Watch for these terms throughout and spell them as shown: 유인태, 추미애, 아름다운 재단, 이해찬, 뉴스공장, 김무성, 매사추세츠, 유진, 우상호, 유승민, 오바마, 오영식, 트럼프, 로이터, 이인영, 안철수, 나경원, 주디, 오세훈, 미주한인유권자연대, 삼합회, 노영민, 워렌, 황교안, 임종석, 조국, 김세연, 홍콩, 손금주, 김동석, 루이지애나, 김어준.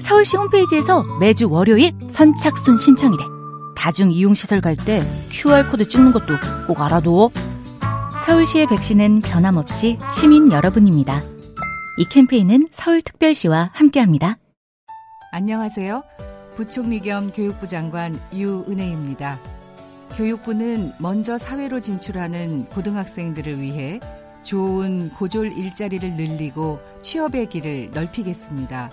서울시 홈페이지에서 매주 월요일 선착순 신청이래. 다중이용시설 갈 때 QR코드 찍는 것도 꼭 알아둬. 서울시의 백신은 변함없이 시민 여러분입니다. 이 캠페인은 서울특별시와 함께합니다. 안녕하세요. 부총리 겸 교육부 장관 유은혜입니다. 교육부는 먼저 사회로 진출하는 고등학생들을 위해 좋은 고졸 일자리를 늘리고 취업의 길을 넓히겠습니다.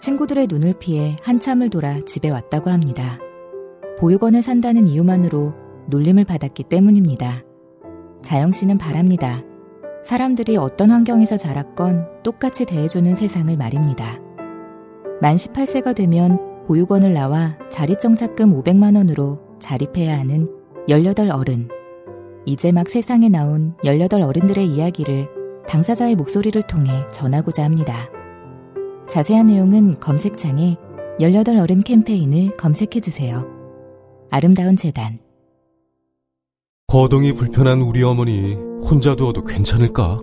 친구들의 눈을 피해 한참을 돌아 집에 왔다고 합니다. 보육원에 산다는 이유만으로 놀림을 받았기 때문입니다. 자영 씨는 바랍니다. 사람들이 어떤 환경에서 자랐건 똑같이 대해주는 세상을 말입니다. 만 18세가 되면 보육원을 나와 자립정착금 500만 원으로 자립해야 하는 18 어른. 이제 막 세상에 나온 18 어른들의 이야기를 당사자의 목소리를 통해 전하고자 합니다. 자세한 내용은 검색창에 18 어른 캠페인을 검색해주세요. 아름다운 재단. 거동이 불편한 우리 어머니 혼자 두어도 괜찮을까?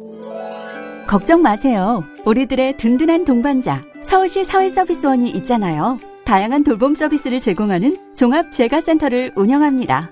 걱정 마세요. 우리들의 든든한 동반자 서울시 사회서비스원이 있잖아요. 다양한 돌봄 서비스를 제공하는 종합재가센터를 운영합니다.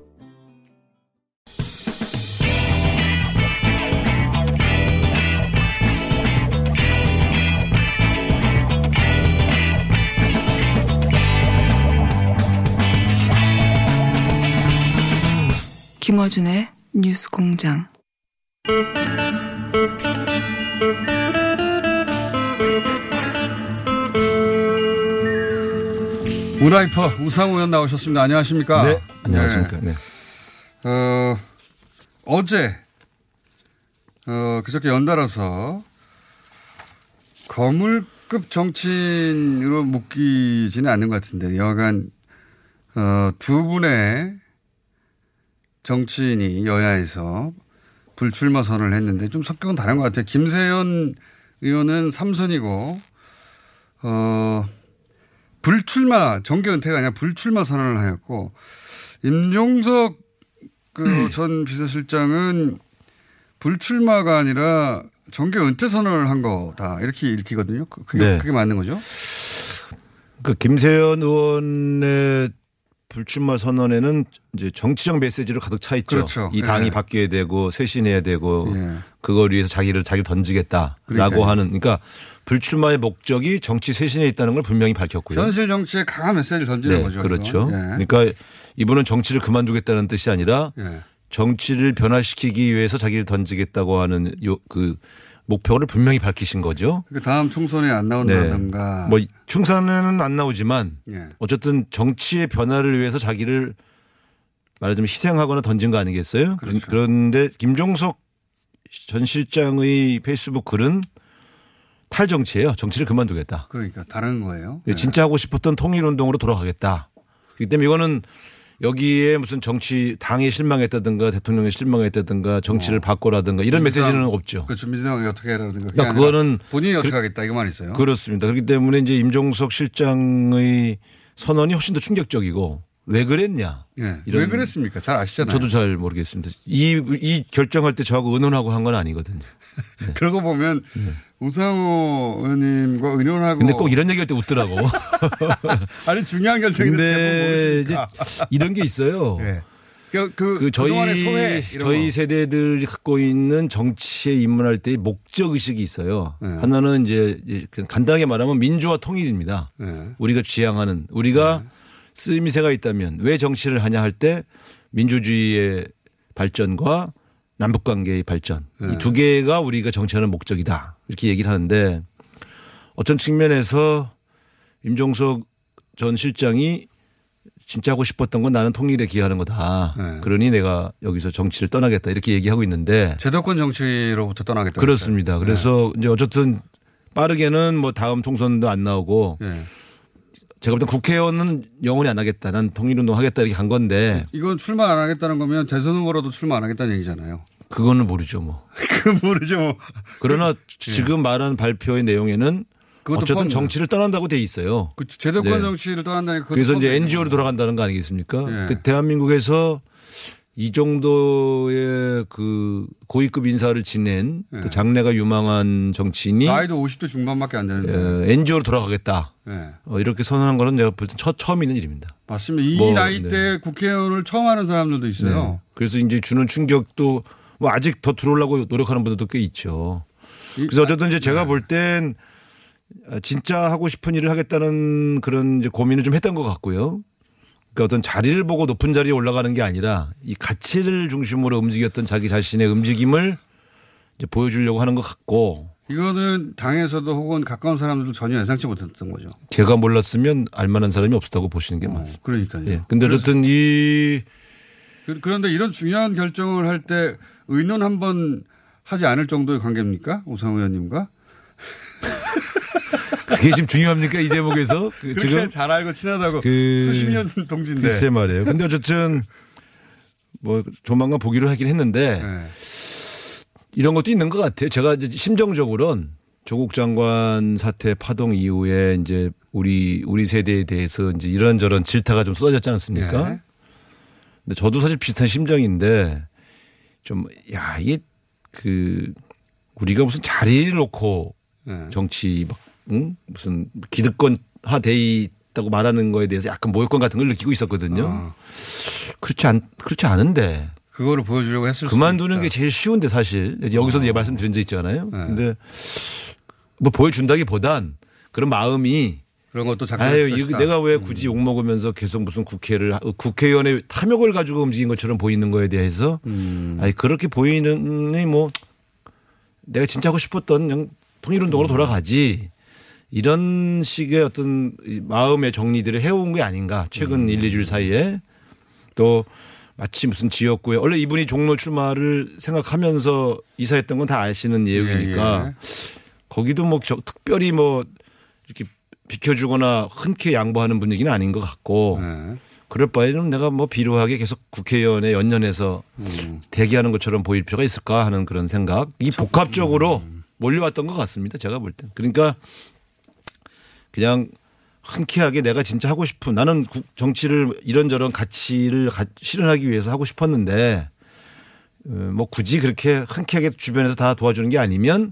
김어준의 뉴스공장. 문화이퍼 우상호 의원 나오셨습니다. 안녕하십니까? 네. 안녕하십니까? 네. 네. 그저께 연달아서 거물급 정치인으로 묶이지는 않는 것 같은데 여하간 두 분의 정치인이 여야에서 불출마 선언을 했는데 좀 성격은 다른 것 같아요. 김세연 의원은 3선이고 불출마, 정계 은퇴가 아니라 불출마 선언을 하였고 임종석 전 비서실장은 불출마가 아니라 정계 은퇴 선언을 한 거다 이렇게 읽히거든요. 그게 맞는 거죠? 그 김세연 의원의 불출마 선언에는 이제 정치적 메시지로 가득 차 있죠. 그렇죠. 이 당이 바뀌어야 되고 쇄신해야 되고 그걸 위해서 자기를 던지겠다라고 그러니까요. 하는. 그러니까 불출마의 목적이 정치 쇄신에 있다는 걸 분명히 밝혔고요. 현실 정치에 강한 메시지를 던지는 거죠. 그렇죠. 예. 그러니까 이분은 정치를 그만두겠다는 뜻이 아니라 정치를 변화시키기 위해서 자기를 던지겠다고 하는 그 목표를 분명히 밝히신 거죠. 그러니까 다음 총선에 안 나온다든가. 네. 뭐 총선에는 안 나오지만 어쨌든 정치의 변화를 위해서 자기를 말하자면 희생하거나 던진 거 아니겠어요? 그렇죠. 그런데 김종석 전 실장의 페이스북 글은 탈정치예요. 정치를 그만두겠다. 그러니까 다른 거예요. 진짜 하고 싶었던 통일운동으로 돌아가겠다. 그렇기 때문에 이거는 여기에 무슨 정치 당이 실망했다든가 대통령이 실망했다든가 정치를 바꿔라든가 이런 민주당, 메시지는 없죠. 그렇죠. 민주당이 어떻게 하라든가. 그러니까 그거는 본인이 어떻게 하겠다 이거만 있어요. 그렇습니다. 그렇기 때문에 이제 임종석 실장의 선언이 훨씬 더 충격적이고 왜 그랬냐. 네. 왜 그랬습니까? 잘 아시잖아요. 저도 잘 모르겠습니다. 이 결정할 때 저하고 의논하고 한 건 아니거든요. 네. 그러고 보면 네. 우상호 의원님과 의논하고. 근데 꼭 이런 얘기할 때 웃더라고. 아니 중요한 결정인데. 근데 이런 게 있어요. 네. 저희 세대들이 갖고 있는 정치에 입문할 때의 목적 의식이 있어요. 네. 하나는 이제 간단하게 말하면 민주화 통일입니다. 네. 우리가 지향하는 우리가 네. 쓰임새가 있다면 왜 정치를 하냐 할 때 민주주의의 발전과 남북관계의 발전 네. 이 두 개가 우리가 정치하는 목적이다 이렇게 얘기를 하는데 어떤 측면에서 임종석 전 실장이 진짜 하고 싶었던 건 나는 통일에 기여하는 거다. 네. 그러니 내가 여기서 정치를 떠나겠다 이렇게 얘기하고 있는데 제도권 정치로부터 떠나겠다. 그렇습니다. 네. 그래서 이제 어쨌든 빠르게는 뭐 다음 총선도 안 나오고 네. 제가 볼 땐 국회의원은 영원히 안 하겠다. 난 통일운동 하겠다 이렇게 간 건데 이건 출마 안 하겠다는 거면 대선 후보로도 출마 안 하겠다는 얘기잖아요. 그거는 모르죠 뭐. 그러나 지금 말한 발표의 내용에는 어쨌든 포함돼요. 정치를 떠난다고 돼 있어요. 그 제도권 네. 정치를 떠난다니까. 그래서 이제 NGO로 돌아간다는 거 아니겠습니까? 네. 그 대한민국에서 이 정도의 그 고위급 인사를 지낸 네. 또 장래가 유망한 정치인이 나이도 50대 중반밖에 안 되는데 NGO로 돌아가겠다. 네. 이렇게 선언한 거는 제가 볼 때 처음 있는 일입니다. 맞습니다. 이 나이 네. 때 국회의원을 처음 하는 사람들도 있어요. 네. 그래서 이제 주는 충격도 뭐 아직 더 들어오려고 노력하는 분들도 꽤 있죠. 그래서 어쨌든 이제 제가 볼 땐 진짜 하고 싶은 일을 하겠다는 그런 이제 고민을 좀 했던 것 같고요. 그러니까 어떤 자리를 보고 높은 자리에 올라가는 게 아니라 이 가치를 중심으로 움직였던 자기 자신의 움직임을 이제 보여주려고 하는 것 같고. 이거는 당에서도 혹은 가까운 사람들도 전혀 예상치 못했던 거죠. 제가 몰랐으면 알만한 사람이 없었다고 보시는 게 맞습니다. 그러니까요. 예. 근데 어쨌든 그런데 이런 중요한 결정을 할 때 의논 한 번 하지 않을 정도의 관계입니까? 우상호 의원님과? 그게 지금 중요합니까? 이 대목에서. 지금 잘 알고 친하다고 수십 년 동지인데. 글쎄 말이에요. 근데 어쨌든 뭐 조만간 보기로 하긴 했는데 네. 이런 것도 있는 것 같아요. 제가 이제 심정적으로는 조국 장관 사태 파동 이후에 이제 우리 세대에 대해서 이제 이런저런 질타가 좀 쏟아졌지 않습니까? 네. 근데 저도 사실 비슷한 심정인데 좀 야, 이게 우리가 무슨 자리를 놓고 네. 정치 막 무슨 기득권 하되어 있다고 말하는 거에 대해서 약간 모욕감 같은 걸 느끼고 있었거든요. 그렇지 않은데 그거를 보여주려고 했을 수 있다. 그만두는 게 제일 쉬운데 사실 여기서도 예 말씀드린 적 있잖아요. 네. 근데 뭐 보여준다기보단 그런 마음이 그런 것도 작동했습니다. 내가 왜 굳이 욕 먹으면서 계속 무슨 국회의원의 탐욕을 가지고 움직인 것처럼 보이는 거에 대해서 그렇게 보이는 뭐 내가 진짜 하고 싶었던 그냥 통일운동으로 돌아가지. 이런 식의 어떤 마음의 정리들을 해온 게 아닌가. 최근 1, 2주일 사이에 또 마치 무슨 지역구에 원래 이분이 종로 출마를 생각하면서 이사했던 건 다 아시는 예우이니까 예. 거기도 뭐 특별히 뭐 이렇게 비켜주거나 흔쾌히 양보하는 분위기는 아닌 것 같고 예. 그럴 바에는 내가 뭐 비루하게 계속 국회의원에 연연해서 대기하는 것처럼 보일 필요가 있을까 하는 그런 생각. 이 복합적으로 몰려왔던 것 같습니다. 제가 볼 때. 그러니까 그냥 흔쾌하게 내가 진짜 하고 싶은 나는 정치를 이런저런 가치를 실현하기 위해서 하고 싶었는데 뭐 굳이 그렇게 흔쾌하게 주변에서 다 도와주는 게 아니면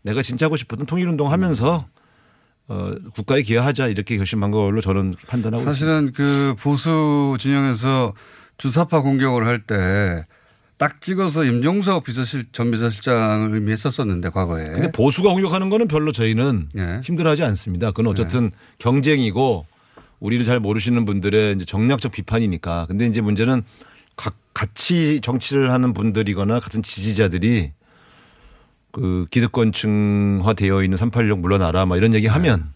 내가 진짜 하고 싶었던 통일운동 하면서 국가에 기여하자 이렇게 결심한 걸로 저는 판단하고 사실은 있습니다. 사실은 그 보수 진영에서 주사파 공격을 할 때 딱 찍어서 임종석 전 비서실장을 의미했었는데 과거에. 근데 보수가 공격하는 거는 별로 저희는 네. 힘들어하지 않습니다. 그건 어쨌든 네. 경쟁이고 우리를 잘 모르시는 분들의 이제 정략적 비판이니까. 근데 이제 문제는 같이 정치를 하는 분들이거나 같은 지지자들이 그 기득권층화 되어 있는 386 물러나라 막 이런 얘기하면 네.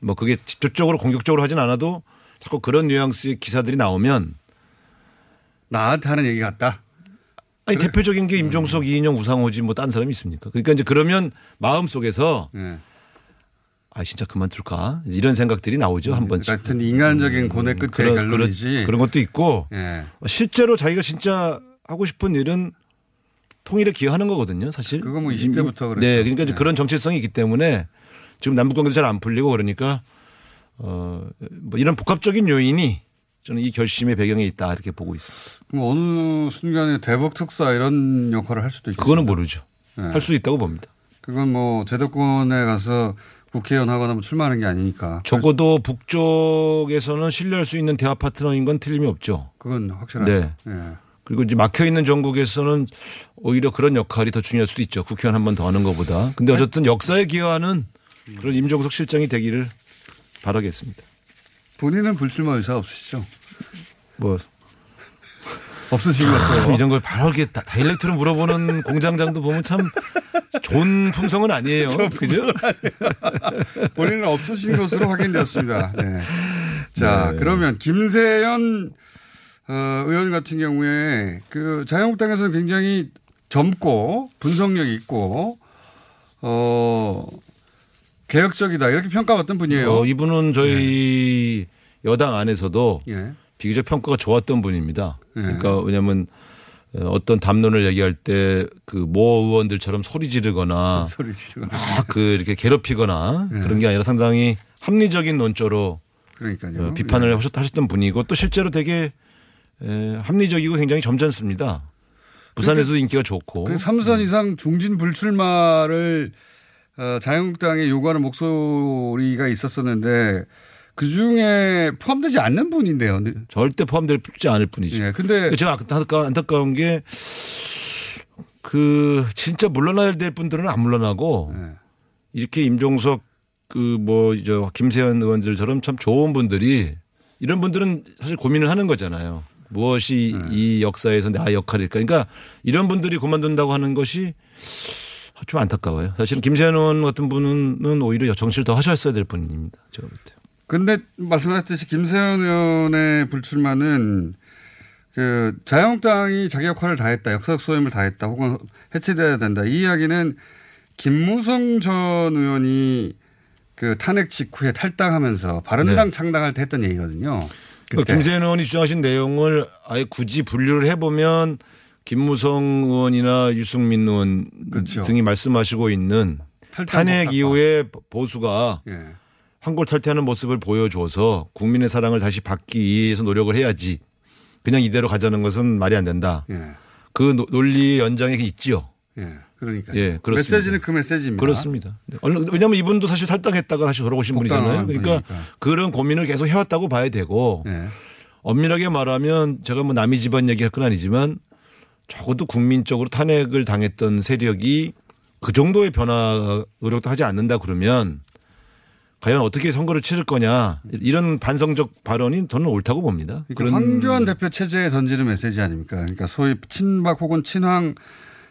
뭐 그게 직접적으로 공격적으로 하진 않아도 자꾸 그런 뉘앙스의 기사들이 나오면 나한테 하는 얘기 같다. 아니 그래. 대표적인 게 임종석, 이인영, 우상호지 뭐 딴 사람이 있습니까? 그러니까 이제 그러면 마음 속에서 네. 아 진짜 그만둘까 이런 생각들이 나오죠 한 번씩. 같은 인간적인 고뇌 끝에 결론이지. 그런 것도 있고 네. 실제로 자기가 진짜 하고 싶은 일은 통일에 기여하는 거거든요, 사실. 그거 뭐 20대부터 그랬죠. 네, 그러니까 이제 네. 그런 정체성이 있기 때문에 지금 남북관계도 잘 안 풀리고 그러니까 뭐 이런 복합적인 요인이 저는 이 결심의 배경에 있다 이렇게 보고 있습니다. 그럼 어느 순간에 대북 특사 이런 역할을 할 수도 있죠. 그거는 모르죠. 네. 할 수 있다고 봅니다. 그건 뭐 제도권에 가서 국회의원하거나 뭐 출마하는 게 아니니까. 적어도 북쪽에서는 신뢰할 수 있는 대화 파트너인 건 틀림이 없죠. 그건 확실하죠. 네. 네. 그리고 이제 막혀 있는 전국에서는 오히려 그런 역할이 더 중요할 수도 있죠. 국회의원 한 번 더 하는 것보다. 근데 어쨌든 역사에 기여하는 그런 임종석 실장이 되기를 바라겠습니다. 본인은 불출마 의사 없으시죠? 뭐 없으시겠어요? 이런 걸 바로 이렇게 다이렉트로 물어보는 공장장도 보면 참 좋은 품성은 아니에요. 그죠? 본인은 없으신 것으로 확인되었습니다. 네. 자, 네. 그러면 김세연 의원 같은 경우에 그 자유한국당에서는 굉장히 젊고 분석력 있고 개혁적이다 이렇게 평가받던 분이에요. 이분은 저희 네. 여당 안에서도 네. 비교적 평가가 좋았던 분입니다. 네. 그러니까 왜냐하면 어떤 담론을 얘기할 때 그 모 의원들처럼 소리 지르거나 막 그 이렇게 괴롭히거나 네. 그런 게 아니라 상당히 합리적인 논조로 그러니까요. 비판을 네. 하셨던 분이고 또 실제로 되게 합리적이고 굉장히 점잖습니다. 부산에서도 인기가 좋고. 3선 이상 중진 불출마를 자유한국당에 요구하는 목소리가 있었었는데 그중에 포함되지 않는 분인데요. 절대 포함되지 않을 분이죠. 네, 근데 제가 안타까운 게 그 진짜 물러나야 될 분들은 안 물러나고 네. 이렇게 임종석 그 뭐 저 김세연 의원들처럼 참 좋은 분들이 이런 분들은 사실 고민을 하는 거잖아요. 무엇이 네. 이 역사에서 나의 역할일까. 그러니까 이런 분들이 그만둔다고 하는 것이 좀 안타까워요. 사실 김세연 의원 같은 분은 오히려 정치를 더 하셨어야 될 분입니다. 제가 볼 때. 근데 말씀하셨듯이 김세연 의원의 불출마는 그 자유한국당이 자기 역할을 다했다, 역사적 소임을 다했다, 혹은 해체돼야 된다. 이 이야기는 김무성 전 의원이 그 탄핵 직후에 탈당하면서 바른당 네. 창당할 때 했던 얘기거든요. 그때. 김세연 의원이 주장하신 내용을 아예 굳이 분류를 해보면 김무성 의원이나 유승민 의원 그렇죠. 등이 말씀하시고 있는 탄핵 이후에 보수가 예. 한골 탈퇴하는 모습을 보여줘서 국민의 사랑을 다시 받기 위해서 노력을 해야지. 그냥 이대로 가자는 것은 말이 안 된다. 예. 그 논리 연장에 있지요. 예, 그러니까. 예, 그렇습니다. 메시지는 그 메시지입니다. 그렇습니다. 왜냐하면 이분도 사실 탈당했다가 다시 돌아오신 분이잖아요. 그러니까 그런 고민을 계속 해왔다고 봐야 되고 예. 엄밀하게 말하면 제가 뭐 남의 집안 얘기할 건 아니지만 적어도 국민적으로 탄핵을 당했던 세력이 그 정도의 변화 노력도 하지 않는다 그러면. 과연 어떻게 선거를 치를 거냐 이런 반성적 발언이 저는 옳다고 봅니다. 그러니까 황교안 대표 체제에 던지는 메시지 아닙니까? 그러니까 소위 친박 혹은 친황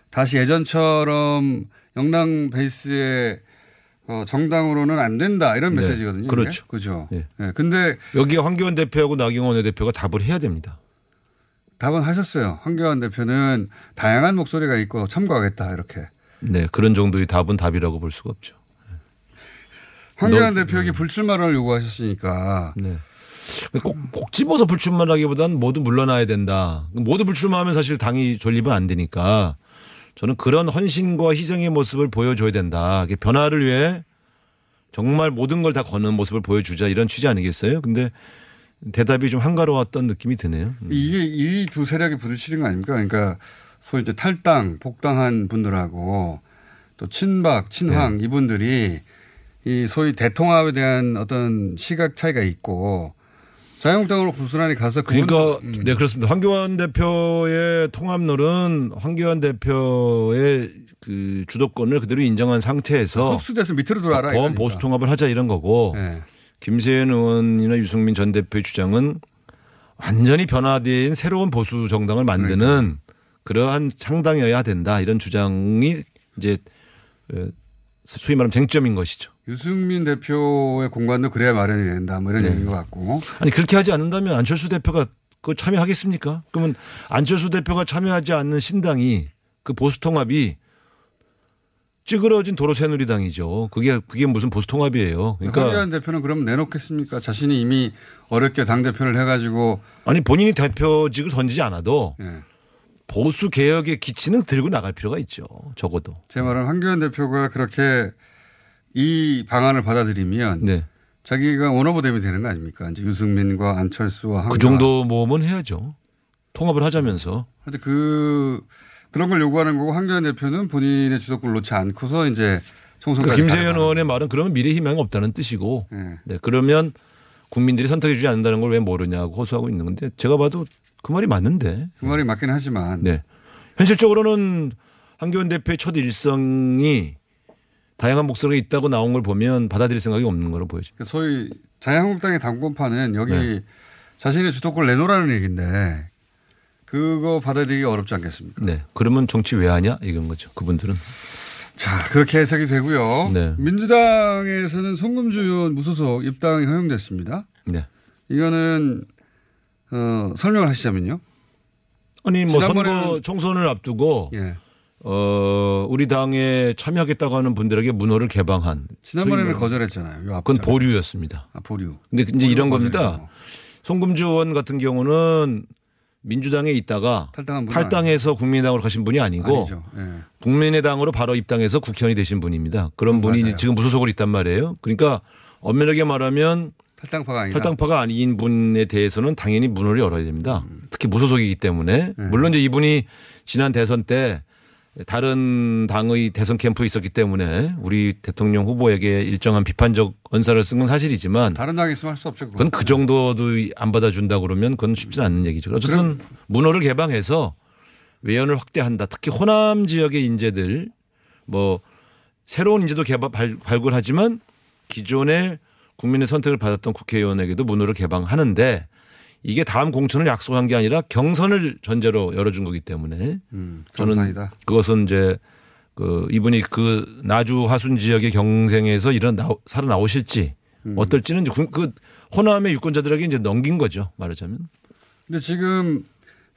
다시 예전처럼 영남 베이스의 정당으로는 안 된다 이런 메시지거든요. 네. 그렇죠. 그렇죠. 네. 네. 근데 여기에 황교안 대표하고 나경원 대표가 답을 해야 됩니다. 답은 하셨어요. 황교안 대표는 다양한 목소리가 있고 참고하겠다 이렇게. 네, 그런 정도의 답은 답이라고 볼 수가 없죠. 황교안 대표에게 불출마를 요구하셨으니까. 네. 꼭 집어서 불출마라기보다는 모두 물러나야 된다. 모두 불출마하면 사실 당이 존립은 안 되니까 저는 그런 헌신과 희생의 모습을 보여줘야 된다. 변화를 위해 정말 모든 걸 다 거는 모습을 보여주자 이런 취지 아니겠어요? 근데 대답이 좀 한가로웠던 느낌이 드네요. 이게 이 두 세력이 부딪히는 거 아닙니까? 그러니까 소위 이제 탈당, 복당한 분들하고 또 친박, 친황 네. 이분들이 이 소위 대통합에 대한 어떤 시각 차이가 있고 자유한국당으로 고스란히 가서 그러니까 네 그렇습니다. 황교안 대표의 통합론은 황교안 대표의 그 주도권을 그대로 인정한 상태에서 흡수돼서 밑으로 돌아라. 범 보수 통합을 하자 이런 거고 네. 김세연 의원이나 유승민 전 대표의 주장은 완전히 변화된 새로운 보수 정당을 만드는 그러니까. 그러한 창당이어야 된다 이런 주장이 이제 소위 말하면 쟁점인 것이죠. 유승민 대표의 공간도 그래야 마련이 된다. 뭐 이런 네. 얘기인 것 같고. 아니 그렇게 하지 않는다면 안철수 대표가 그 참여하겠습니까? 그러면 안철수 대표가 참여하지 않는 신당이 그 보수통합이 찌그러진 도로새누리당이죠. 그게 무슨 보수통합이에요. 그러니까 황교안 대표는 그럼 내놓겠습니까? 자신이 이미 어렵게 당 대표를 해가지고 아니 본인이 대표직을 던지지 않아도. 네. 보수 개혁의 기치는 들고 나갈 필요가 있죠. 적어도. 제 말은 황교안 대표가 그렇게 이 방안을 받아들이면 네. 자기가 원오브댐이 되는 거 아닙니까? 이제 유승민과 안철수와 황교안. 그 정도 모험은 해야죠. 통합을 하자면서. 그런데 그런 걸 요구하는 거고, 황교안 대표는 본인의 주도권을 놓지 않고서 이제 총선까지. 김세연 의원의 말은 그러면 미래 희망이 없다는 뜻이고, 네. 네, 그러면 국민들이 선택해 주지 않는다는 걸 왜 모르냐고 호소하고 있는 건데, 제가 봐도 그 말이 맞는데. 그 말이 맞긴 하지만. 네. 현실적으로는 황교안 대표의 첫 일성이 다양한 목소리가 있다고 나온 걸 보면 받아들일 생각이 없는 걸로 보여집니다. 소위 자유한국당의 당권파는 여기 네. 자신의 주도권을 내놓으라는 얘기인데 그거 받아들이기 어렵지 않겠습니까? 네. 그러면 정치 왜 하냐 이건 거죠. 그분들은. 자, 그렇게 해석이 되고요. 네. 민주당에서는 손금주 의원 무소속 입당이 허용됐습니다. 네. 이거는 설명을 하시자면요. 아니 뭐 선거 총선을 앞두고 예. 우리 당에 참여하겠다고 하는 분들에게 문호를 개방한. 지난번에는 거절했잖아요. 그건 보류였습니다. 아, 보류. 근데 이제 이런 겁니다. 뭐. 손금주 의원 같은 경우는 민주당에 있다가 탈당해서 아니죠. 국민의당으로 가신 분이 아니고 예. 국민의당으로 바로 입당해서 국회의원이 되신 분입니다. 그런 분이 맞아요. 지금 무소속으로 있단 말이에요. 그러니까 엄밀하게 말하면 탈당파가 아닌 분에 대해서는 당연히 문호를 열어야 됩니다. 특히 무소속이기 때문에. 물론 이제 이분이 지난 대선 때 다른 당의 대선 캠프에 있었기 때문에 우리 대통령 후보에게 일정한 비판적 언사를 쓴 건 사실이지만 다른 당에 있으면 할 수 없죠. 그건 그 정도도 안 받아준다 그러면 그건 쉽지 않는 얘기죠. 어쨌든 문호를 개방해서 외연을 확대한다. 특히 호남 지역의 인재들 뭐 새로운 인재도 발굴하지만 기존의 국민의 선택을 받았던 국회의원에게도 문호를 개방하는데 이게 다음 공천을 약속한 게 아니라 경선을 전제로 열어준 거기 때문에 저는 정상이다. 그것은 이제 그 이분이 그 나주 하순 지역의 경쟁에서 살아나오실지 어떨지는 이제 그 호남의 유권자들에게 이제 넘긴 거죠 말하자면. 근데 지금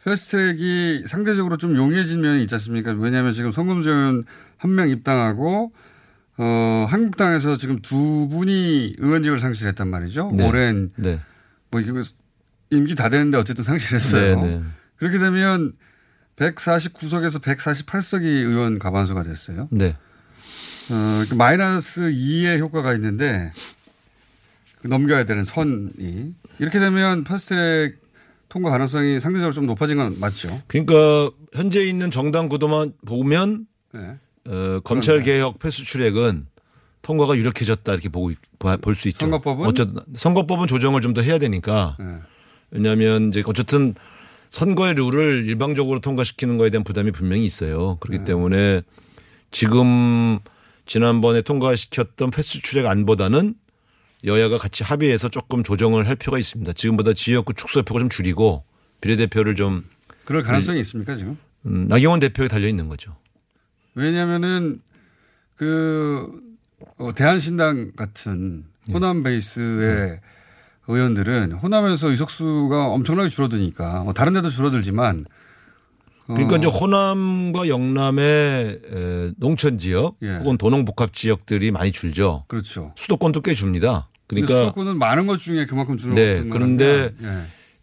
패스트트랙이 상대적으로 좀 용이해진 면이 있지 않습니까? 왜냐하면 지금 손금주 의원 한 명 입당하고 한국당에서 지금 두 분이 의원직을 상실했단 말이죠. 네. 워렌 네. 뭐 이거 임기 다 되는데 어쨌든 상실했어요. 네네. 그렇게 되면 149석에서 148석이 의원 과반수가 됐어요. 네. 마이너스 2의 효과가 있는데 넘겨야 되는 선이. 이렇게 되면 패스트트랙 통과 가능성이 상대적으로 좀 높아진 건 맞죠. 그러니까 현재 있는 정당 구도만 보면 네. 검찰개혁 패스트트랙은 통과가 유력해졌다 이렇게 볼 수 있죠. 선거법은? 어쨌든 선거법은 조정을 좀 더 해야 되니까. 네. 왜냐하면 이제 어쨌든 선거의 룰을 일방적으로 통과시키는 것에 대한 부담이 분명히 있어요. 그렇기 때문에 지금 지난번에 통과시켰던 패스트트랙 안보다는 여야가 같이 합의해서 조금 조정을 할 필요가 있습니다. 지금보다 지역구 축소표가 좀 줄이고 비례대표를 좀. 그럴 가능성이 있습니까 지금? 나경원 대표에 달려 있는 거죠. 왜냐하면은 대한신당 같은 호남 베이스의 의원들은 호남에서 의석수가 엄청나게 줄어드니까 뭐 다른 데도 줄어들지만 그러니까 이제 호남과 영남의 농촌 지역 예. 혹은 도농복합 지역들이 많이 줄죠. 그렇죠. 수도권도 꽤 줍니다. 그러니까 수도권은 많은 것 중에 그만큼 주는 네. 것 그런데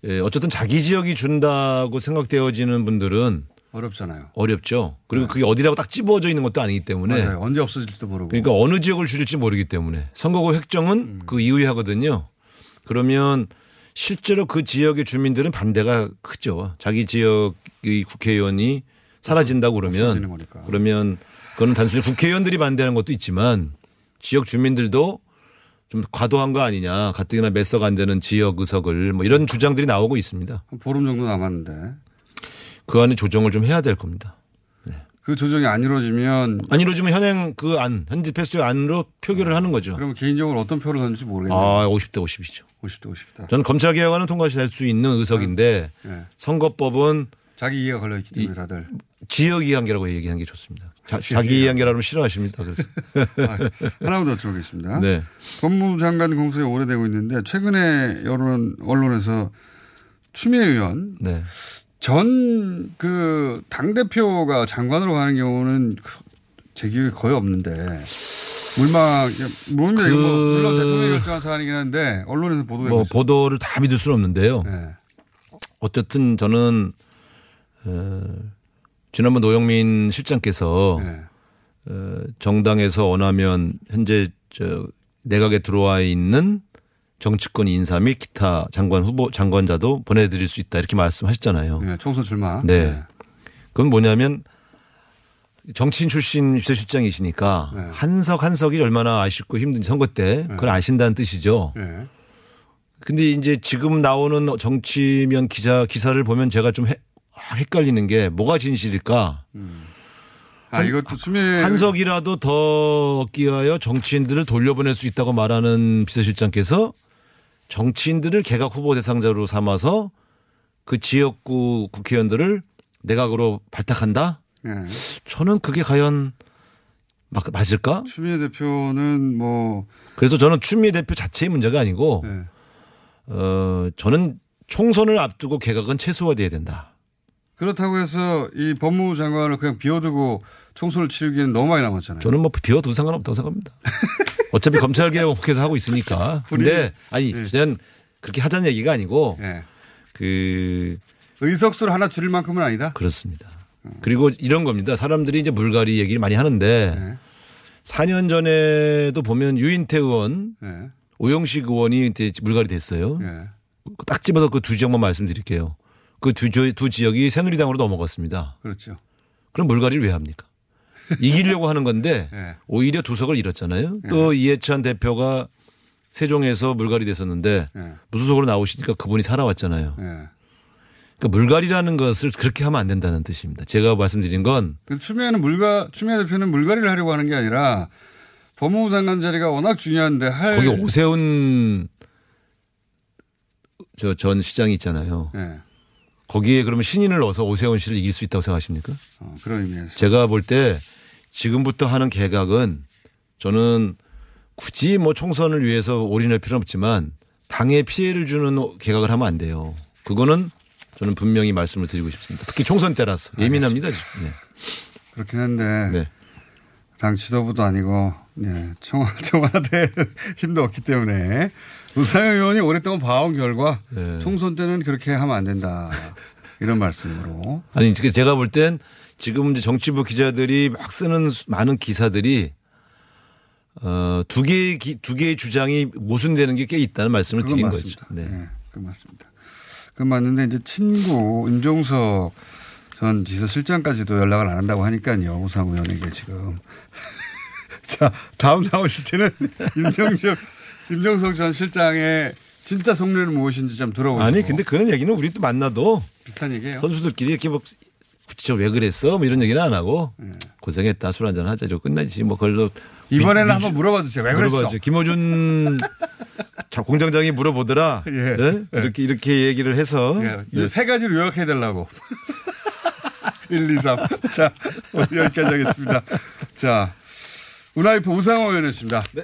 예. 어쨌든 자기 지역이 준다고 생각되어지는 분들은 어렵잖아요. 어렵죠. 그리고 그게 어디라고 딱 집어져 있는 것도 아니기 때문에 맞아요. 언제 없어질지도 모르고 그러니까 어느 지역을 줄일지 모르기 때문에 선거구 획정은 그 이후에 하거든요. 그러면 실제로 그 지역의 주민들은 반대가 크죠. 자기 지역의 국회의원이 사라진다고 그러면 그건 단순히 국회의원들이 반대하는 것도 있지만 지역 주민들도 좀 과도한 거 아니냐 가뜩이나 몇 석 안 되는 지역 의석을 뭐 이런 주장들이 나오고 있습니다. 한 보름 정도 남았는데 그 안에 조정을 좀 해야 될 겁니다. 네. 그 조정이 안 이루어지면 현행 그 안 현지 패스트 안으로 표결을 하는 거죠. 그러면 개인적으로 어떤 표를 던질지 모르겠네요. 아, 50대 50이죠. 50대 50다. 저는 검찰 개혁안은 통과시킬 수 있는 의석인데 네. 선거법은 자기 이해가 걸려 있기 때문에 다들 지역 이해관계라고 얘기하는 게 좋습니다. 자기 이해관계라면 싫어하십니다. 그래서 하나만 더 여쭤보겠습니다. 네. 법무부 장관 공수에 오래되고 있는데 최근에 언론에서 추미애 의원 네. 전 그 당대표가 장관으로 가는 경우는 제 기억에 거의 없는데 물론 대통령이 결정한 사안이긴 한데 언론에서 보도되고 있습니다. 보도를 다 믿을 수는 없는데요. 네. 어쨌든 저는 지난번 노영민 실장께서 네. 정당에서 원하면 현재 저 내각에 들어와 있는 정치권 인사 및 기타 장관 후보 장관자도 보내드릴 수 있다 이렇게 말씀하셨잖아요. 네, 총선 출마. 네. 네. 그건 뭐냐면 정치인 출신 비서실장이시니까 네. 한석이 얼마나 아쉽고 힘든지 선거 때 그걸 아신다는 뜻이죠. 네. 근데 이제 지금 나오는 정치면 기사를 보면 제가 좀 헷갈리는 게 뭐가 진실일까? 이것도 한석이라도 더 끼하여 정치인들을 돌려보낼 수 있다고 말하는 비서실장께서 정치인들을 개각 후보 대상자로 삼아서 그 지역구 국회의원들을 내각으로 발탁한다? 네. 저는 그게 과연 맞을까? 추미애 대표는 뭐. 그래서 저는 추미애 대표 자체의 문제가 아니고 네. 저는 총선을 앞두고 개각은 최소화돼야 된다. 그렇다고 해서 이 법무부 장관을 그냥 비워두고 총선을 치르기에는 너무 많이 남았잖아요. 저는 뭐 비워두는 상관없다고 생각합니다. 어차피 검찰개혁 국회에서 하고 있으니까. 근데 그냥 그렇게 하자는 얘기가 아니고 네. 그 의석수를 하나 줄일 만큼은 아니다. 그렇습니다. 그리고 이런 겁니다. 사람들이 이제 물갈이 얘기를 많이 하는데 네. 4년 전에도 보면 유인태 의원 네. 오영식 의원이 이제 물갈이 됐어요. 네. 딱 집어서 그 두 지역만 말씀드릴게요. 그 두 지역이 새누리당으로 넘어갔습니다. 그렇죠. 그럼 물갈이를 왜 합니까? 이기려고 하는 건데 네. 오히려 두석을 잃었잖아요. 네. 또 이해찬 대표가 세종에서 물갈이 됐었는데 네. 무소속으로 나오시니까 그분이 살아왔잖아요. 네. 그러니까 물갈이라는 것을 그렇게 하면 안 된다는 뜻입니다. 제가 말씀드린 건 추미애 대표는 물갈이를 하려고 하는 게 아니라 법무부 장관 자리가 워낙 중요한데 거기 오세훈 전 시장이 있잖아요. 네. 거기에 그러면 신인을 넣어서 오세훈 씨를 이길 수 있다고 생각하십니까? 그런 의미에서. 제가 볼 때 지금부터 하는 개각은 저는 굳이 뭐 총선을 위해서 올인할 필요는 없지만 당에 피해를 주는 개각을 하면 안 돼요. 그거는 저는 분명히 말씀을 드리고 싶습니다. 특히 총선 때라서 예민합니다. 네. 그렇긴 한데 네. 당 지도부도 아니고 네, 청와대 힘도 없기 때문에 우상호 의원이 오랫동안 봐온 결과 네. 총선 때는 그렇게 하면 안 된다 이런 말씀으로. 아니 제가 볼 땐 지금 이제 정치부 기자들이 막 쓰는 많은 기사들이 두 개의 주장이 모순되는 게 꽤 있다는 말씀을 드린 맞습니다. 거죠. 네, 네 그건 맞습니다. 그건 맞는데 이제 친구 임종석 전 비서실장까지도 연락을 안 한다고 하니까요 우상호 의원에게 지금. 자, 다음 나오실 때는 임종석 전 실장의 진짜 속내는 무엇인지 좀 들어보세요. 아니, 근데 그런 얘기는 우리 또 만나도 비슷한 얘기예요. 선수들끼리 이렇게 뭐 구체적으로 왜 그랬어? 뭐 이런 얘기는 안 하고 네. 고생했다 술 한잔 하자 이러고 끝나지. 뭐 그걸로 이번에는 한번 물어봐 주세요. 왜 그랬어? 김어준 공장장이 물어보더라. 예. 네? 이렇게 얘기를 해서 네. 세 가지를 요약해 달라고. 1, 2, 3. 자, 오늘 여기까지 하겠습니다. 자. 우라이프 우상호 의원이었습니다. 네.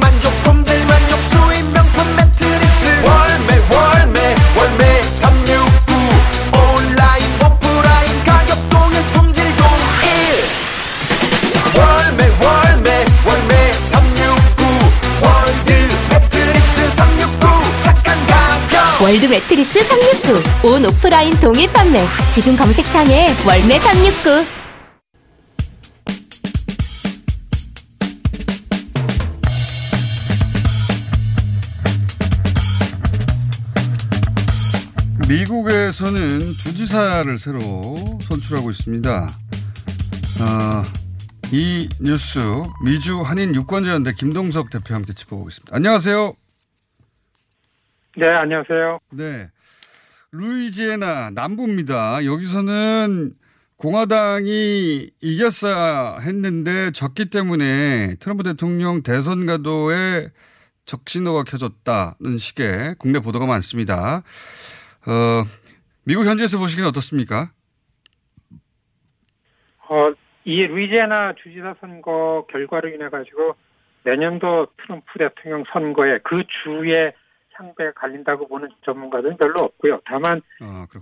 만족 품질 만족 수입 명품 매트리스 월매 369 월드 매트리스 369. 온 오프라인 동일 판매. 지금 검색창에 월매 369. 미국에서는 두 지사를 새로 선출하고 있습니다. 이 뉴스 미주 한인 유권자연대 김동석 대표와 함께 짚어보겠습니다. 안녕하세요. 네, 안녕하세요. 네, 루이지애나 남부입니다. 여기서는 공화당이 이겼어야 했는데 졌기 때문에 트럼프 대통령 대선 가도에 적신호가 켜졌다는 식의 국내 보도가 많습니다. 미국 현지에서 보시기는 어떻습니까? 이 루이지애나 주지사 선거 결과로 인해 가지고 내년도 트럼프 대통령 선거에 그 주에 향배가 갈린다고 보는 전문가들은 별로 없고요. 다만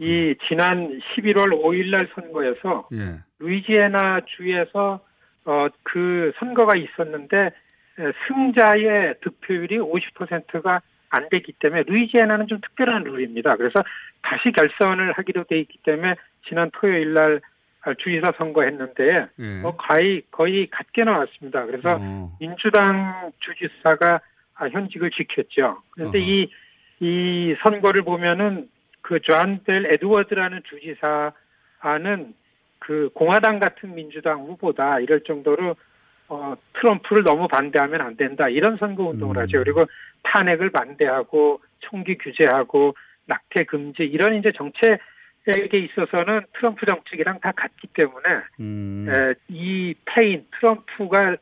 이 지난 11월 5일 날 선거에서 루이지애나 주에서 그 선거가 있었는데 승자의 득표율이 50%가 안 됐기 때문에 루이지애나는 좀 특별한 룰입니다. 그래서 다시 결선을 하기로 돼 있기 때문에 지난 토요일 날 주지사 선거했는데 거의 같게 나왔습니다. 그래서 민주당 주지사가 현직을 지켰죠. 그런데 이 선거를 보면은 그 존 벨 에드워드라는 주지사는 그 공화당 같은 민주당 후보다 이럴 정도로 트럼프를 너무 반대하면 안 된다 이런 선거 운동을 하죠. 그리고 탄핵을 반대하고 총기 규제하고 낙태 금지 이런 이제 정책에 있어서는 트럼프 정책이랑 다 같기 때문에 이 패인 트럼프가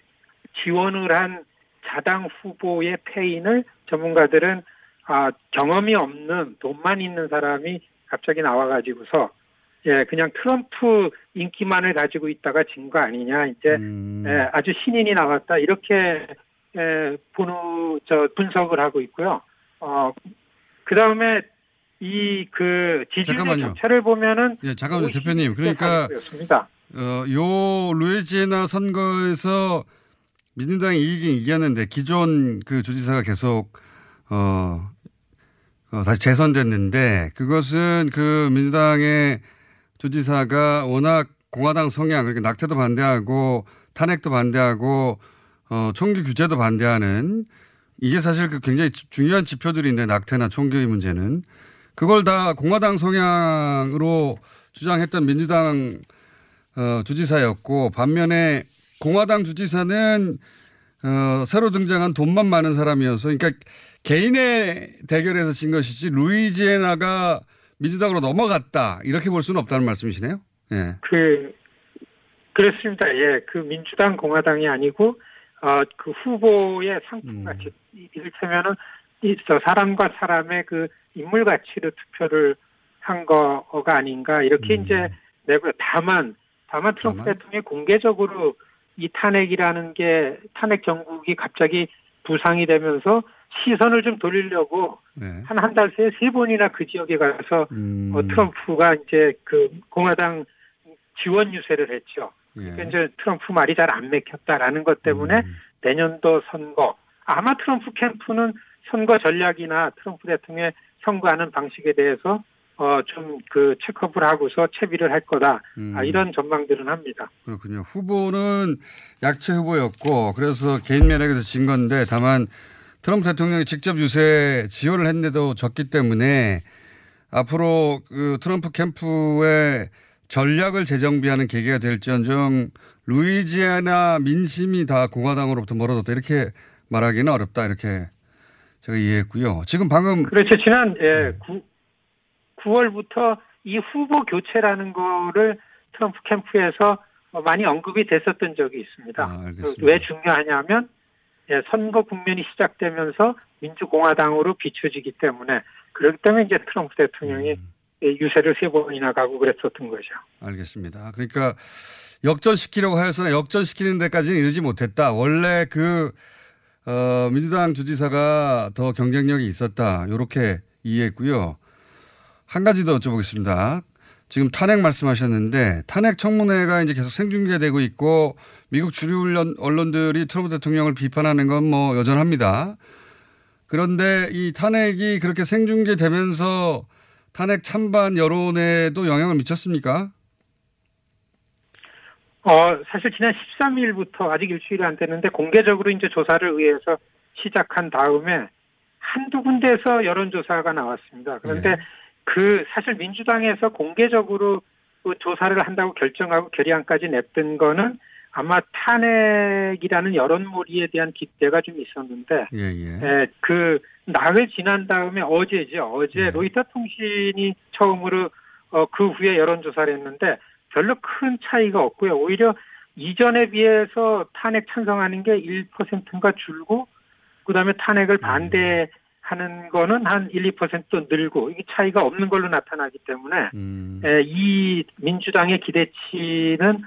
지원을 한 자당 후보의 패인을 전문가들은 경험이 없는 돈만 있는 사람이 갑자기 나와가지고서 그냥 트럼프 인기만을 가지고 있다가 진 거 아니냐 이제 아주 신인이 나왔다 이렇게 분석을 하고 있고요. 그 다음에 이 그 지지율 자체를 보면은 잠깐만요 대표님 그러니까 요 루이지애나 선거에서 민주당이 이겼는데 기존 그 주지사가 계속 다시 재선됐는데 그것은 그 민주당의 주지사가 워낙 공화당 성향 그러니까 낙태도 반대하고 탄핵도 반대하고 총기 규제도 반대하는 이게 사실 그 굉장히 중요한 지표들인데 낙태나 총기 문제는 그걸 다 공화당 성향으로 주장했던 민주당 주지사였고 반면에 공화당 주지사는 새로 등장한 돈만 많은 사람이어서 그러니까 개인의 대결에서 진 것이지 루이지애나가 민주당으로 넘어갔다 이렇게 볼 수는 없다는 말씀이시네요. 예. 그렇습니다. 예, 그 민주당 공화당이 아니고 그 후보의 상품 가치 이를테면은 사람과 사람의 그 인물 가치로 투표를 한 거가 아닌가 이렇게 이제 내고 다만 트럼프 대통령이 공개적으로 이 탄핵이라는 게 탄핵 정국이 갑자기 부상이 되면서 시선을 좀 돌리려고 한 달 새에 세 번이나 그 지역에 가서 트럼프가 이제 그 공화당 지원 유세를 했죠. 그러니까 이제 트럼프 말이 잘 안 맥혔다라는 것 때문에 내년도 선거 아마 트럼프 캠프는 선거 전략이나 트럼프 대통령의 선거하는 방식에 대해서 좀 그 체크업을 하고서 채비를 할 거다. 이런 전망들은 합니다. 그렇군요. 후보는 약체 후보였고 그래서 개인 면역에서 진 건데 다만 트럼프 대통령이 직접 유세 지원을 했는데도 졌기 때문에 앞으로 그 트럼프 캠프의 전략을 재정비하는 계기가 될지언정 루이지애나 민심이 다 공화당으로부터 멀어졌다 이렇게 말하기는 어렵다 이렇게 제가 이해했고요. 지금 방금 그렇죠. 지난 9월부터 이 후보 교체라는 거를 트럼프 캠프에서 많이 언급이 됐었던 적이 있습니다. 왜 중요하냐면 선거 국면이 시작되면서 민주공화당으로 비춰지기 때문에 그렇기 때문에 이제 트럼프 대통령이 유세를 세 번이나 가고 그랬었던 거죠. 알겠습니다. 그러니까 역전시키려고 하였으나 역전시키는 데까지는 이르지 못했다. 원래 그 민주당 주지사가 더 경쟁력이 있었다. 이렇게 이해했고요. 한 가지 더 여쭤보겠습니다. 지금 탄핵 말씀하셨는데 탄핵 청문회가 이제 계속 생중계되고 있고 미국 주류 언론들이 트럼프 대통령을 비판하는 건 뭐 여전합니다. 그런데 이 탄핵이 그렇게 생중계되면서 탄핵 찬반 여론에도 영향을 미쳤습니까? 사실 지난 13일부터 아직 일주일이 안 됐는데 공개적으로 이제 조사를 의회에서 시작한 다음에 한두 군데에서 여론조사가 나왔습니다. 그런데 그 사실 민주당에서 공개적으로 조사를 한다고 결정하고 결의안까지 냈던 거는 아마 탄핵이라는 여론몰이에 대한 기대가 좀 있었는데, 그 나흘 지난 다음에 어제 예. 로이터 통신이 처음으로 그 후에 여론조사를 했는데 별로 큰 차이가 없고요. 오히려 이전에 비해서 탄핵 찬성하는 게 1%인가 줄고, 그다음에 탄핵을 반대하는 거는 한 1, 2% 늘고, 이게 차이가 없는 걸로 나타나기 때문에 이 민주당의 기대치는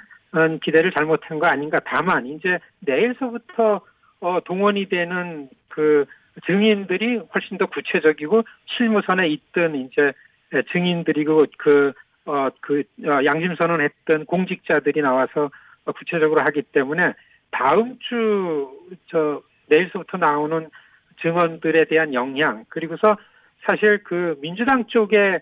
기대를 잘못한 거 아닌가. 다만 이제 내일서부터 동원이 되는 그 증인들이 훨씬 더 구체적이고 실무선에 있던 이제 증인들이고 양심선언했던 공직자들이 나와서 구체적으로 하기 때문에 다음 주 내일서부터 나오는 증언들에 대한 영향, 그리고서 사실 그 민주당 쪽의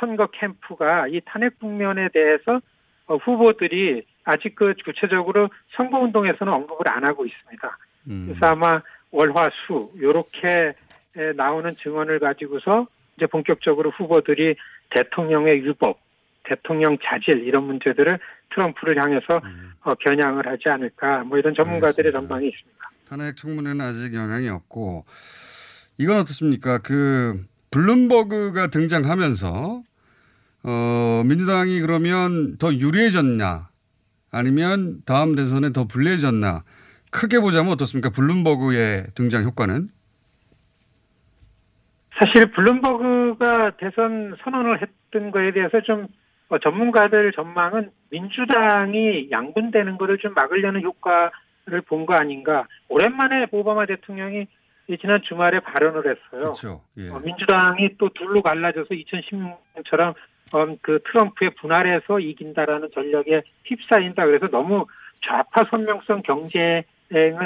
선거 캠프가 이 탄핵 국면에 대해서 후보들이 아직 그 구체적으로 선거운동에서는 언급을 안 하고 있습니다. 그래서 아마 월화수 요렇게 나오는 증언을 가지고서 이제 본격적으로 후보들이 대통령의 유법, 대통령 자질 이런 문제들을 트럼프를 향해서 겨냥을 하지 않을까, 뭐 이런 전문가들의 전망이 있습니다. 탄핵 청문회는 아직 영향이 없고, 이건 어떻습니까? 그 블룸버그가 등장하면서 민주당이 그러면 더 유리해졌냐, 아니면 다음 대선에 더 불리해졌나, 크게 보자면 어떻습니까? 블룸버그의 등장 효과는? 사실 블룸버그가 대선 선언을 했던 거에 대해서 좀 전문가들 전망은 민주당이 양분되는 거를 좀 막으려는 효과를 본 거 아닌가. 오랜만에 오바마 대통령이 지난 주말에 발언을 했어요. 그렇죠. 예. 민주당이 또 둘로 갈라져서 2016년처럼 그 트럼프의 분할해서 이긴다라는 전략에 휩싸인다. 그래서 너무 좌파 선명성 경쟁을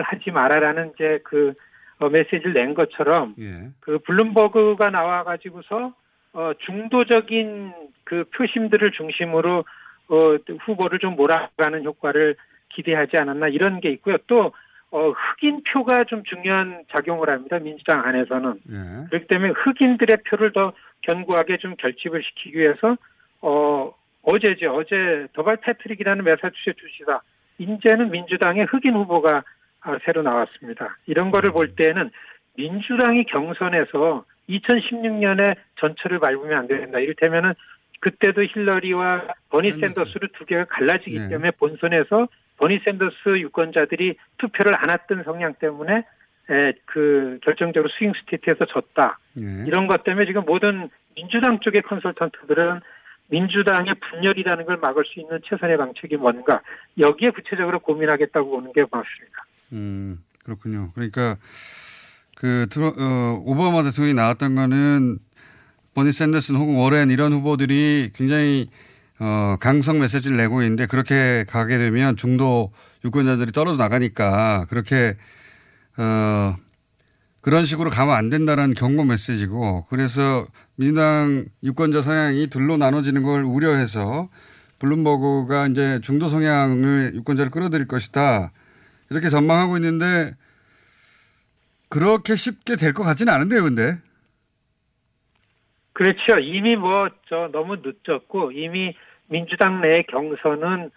하지 마라라는 이제 그 메시지를 낸 것처럼, 예. 그 블룸버그가 나와가지고서 중도적인 그 표심들을 중심으로 후보를 좀 몰아가는 효과를 기대하지 않았나, 이런 게 있고요. 또 흑인 표가 좀 중요한 작용을 합니다. 민주당 안에서는. 예. 그렇기 때문에 흑인들의 표를 더 견고하게 좀 결집을 시키기 위해서 어제 더발 패트릭이라는 매사추세츠 주지사, 이제는 민주당의 흑인 후보가 새로 나왔습니다. 이런 거를 볼 때는 민주당이 경선에서 2016년에 전철을 밟으면 안 된다. 이를테면은 그때도 힐러리와 버니 샌더스로 두 개가 갈라지기 네. 때문에 본선에서 버니 샌더스 유권자들이 투표를 안 했던 성향 때문에 그 결정적으로 스윙 스테이트에서 졌다. 네. 이런 것 때문에 지금 모든 민주당 쪽의 컨설턴트들은 민주당의 분열이라는 걸 막을 수 있는 최선의 방책이 뭔가, 여기에 구체적으로 고민하겠다고 보는 게 맞습니다. 그렇군요. 그러니까 그 오바마 대통령이 나왔던 거는 버니 샌더슨 혹은 워렌 이런 후보들이 굉장히 강성 메시지를 내고 있는데, 그렇게 가게 되면 중도 유권자들이 떨어져 나가니까 그렇게 그런 식으로 가면 안 된다는 경고 메시지고, 그래서 민주당 유권자 성향이 둘로 나눠지는 걸 우려해서 블룸버그가 이제 중도 성향을 유권자를 끌어들일 것이다, 이렇게 전망하고 있는데 그렇게 쉽게 될 것 같지는 않은데요, 근데. 그렇죠. 이미 너무 늦었고, 이미 민주당 내 경선은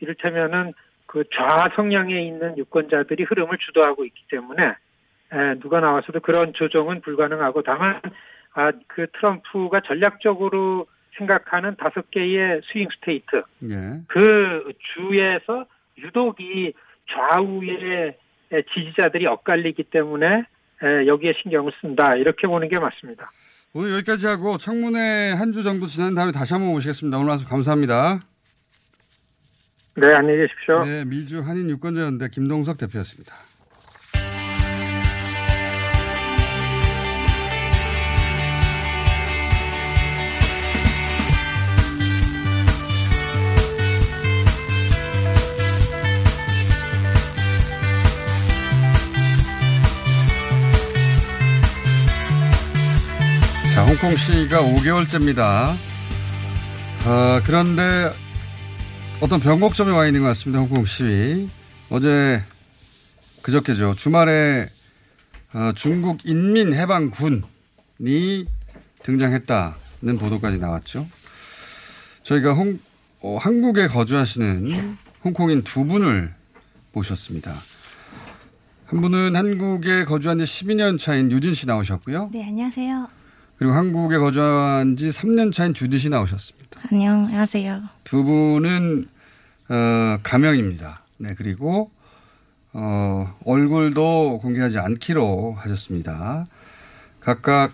이를테면은 그 좌 성향에 있는 유권자들이 흐름을 주도하고 있기 때문에 누가 나와서도 그런 조정은 불가능하고, 다만 그 트럼프가 전략적으로 생각하는 5개의 스윙 스테이트, 예. 그 주에서 유독 이 좌우의 지지자들이 엇갈리기 때문에 여기에 신경을 쓴다, 이렇게 보는 게 맞습니다. 오늘 여기까지 하고 청문회 한 주 정도 지난 다음에 다시 한번 오시겠습니다. 오늘 와서 감사합니다. 네, 안녕히 계십시오. 네, 미주 한인 유권자연대 김동석 대표였습니다. 자, 홍콩 시위가 5개월째입니다. 그런데 어떤 변곡점에 와 있는 것 같습니다. 홍콩 시위. 그저께죠. 주말에 중국 인민해방군이 등장했다는 보도까지 나왔죠. 저희가 한국에 거주하시는 홍콩인 두 분을 모셨습니다. 한 분은 한국에 거주한 지 12년 차인 유진 씨 나오셨고요. 네, 안녕하세요. 그리고 한국에 거주한 지 3년 차인 주디 씨 나오셨습니다. 안녕하세요. 두 분은 가명입니다. 네, 그리고 얼굴도 공개하지 않기로 하셨습니다. 각각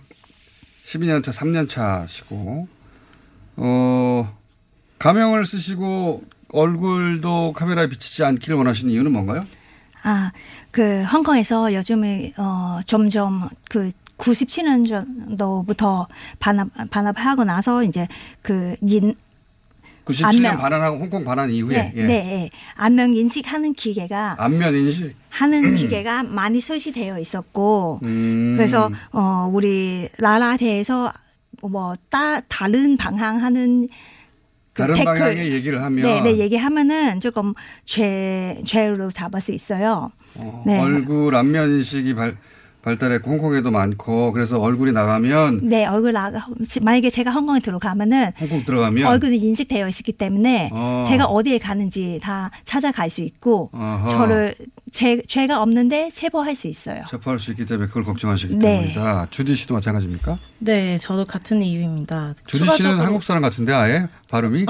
12년 차, 3년 차시고 가명을 쓰시고 얼굴도 카메라에 비치지 않기를 원하시는 이유는 뭔가요? 그 홍콩에서 요즘에 점점 그 97년 정도부터 반합하고 나서 이제 그 97년 안면. 반환하고 홍콩 반환 이후에 안면 인식하는 기계가 많이 설치되어 있었고 그래서 우리 나라에서 뭐 다른 방향하는 그 다른 태클. 방향의 얘기를 하면 얘기하면은 조금 죄로 잡을 수 있어요. 얼굴 안면 인식이 발달했고 홍콩에도 많고 그래서 얼굴이 나가면 만약에 제가 홍콩에 들어가면은 얼굴이 인식되어 있기 때문에 제가 어디에 가는지 다 찾아갈 수 있고 저를 죄가 없는데 체포할 수 있어요. 체포할 수 있기 때문에 그걸 걱정하시기 때문이다. 주디 씨도 마찬가지입니까? 네, 저도 같은 이유입니다. 주디 씨는 한국 사람 같은데 아예 발음이.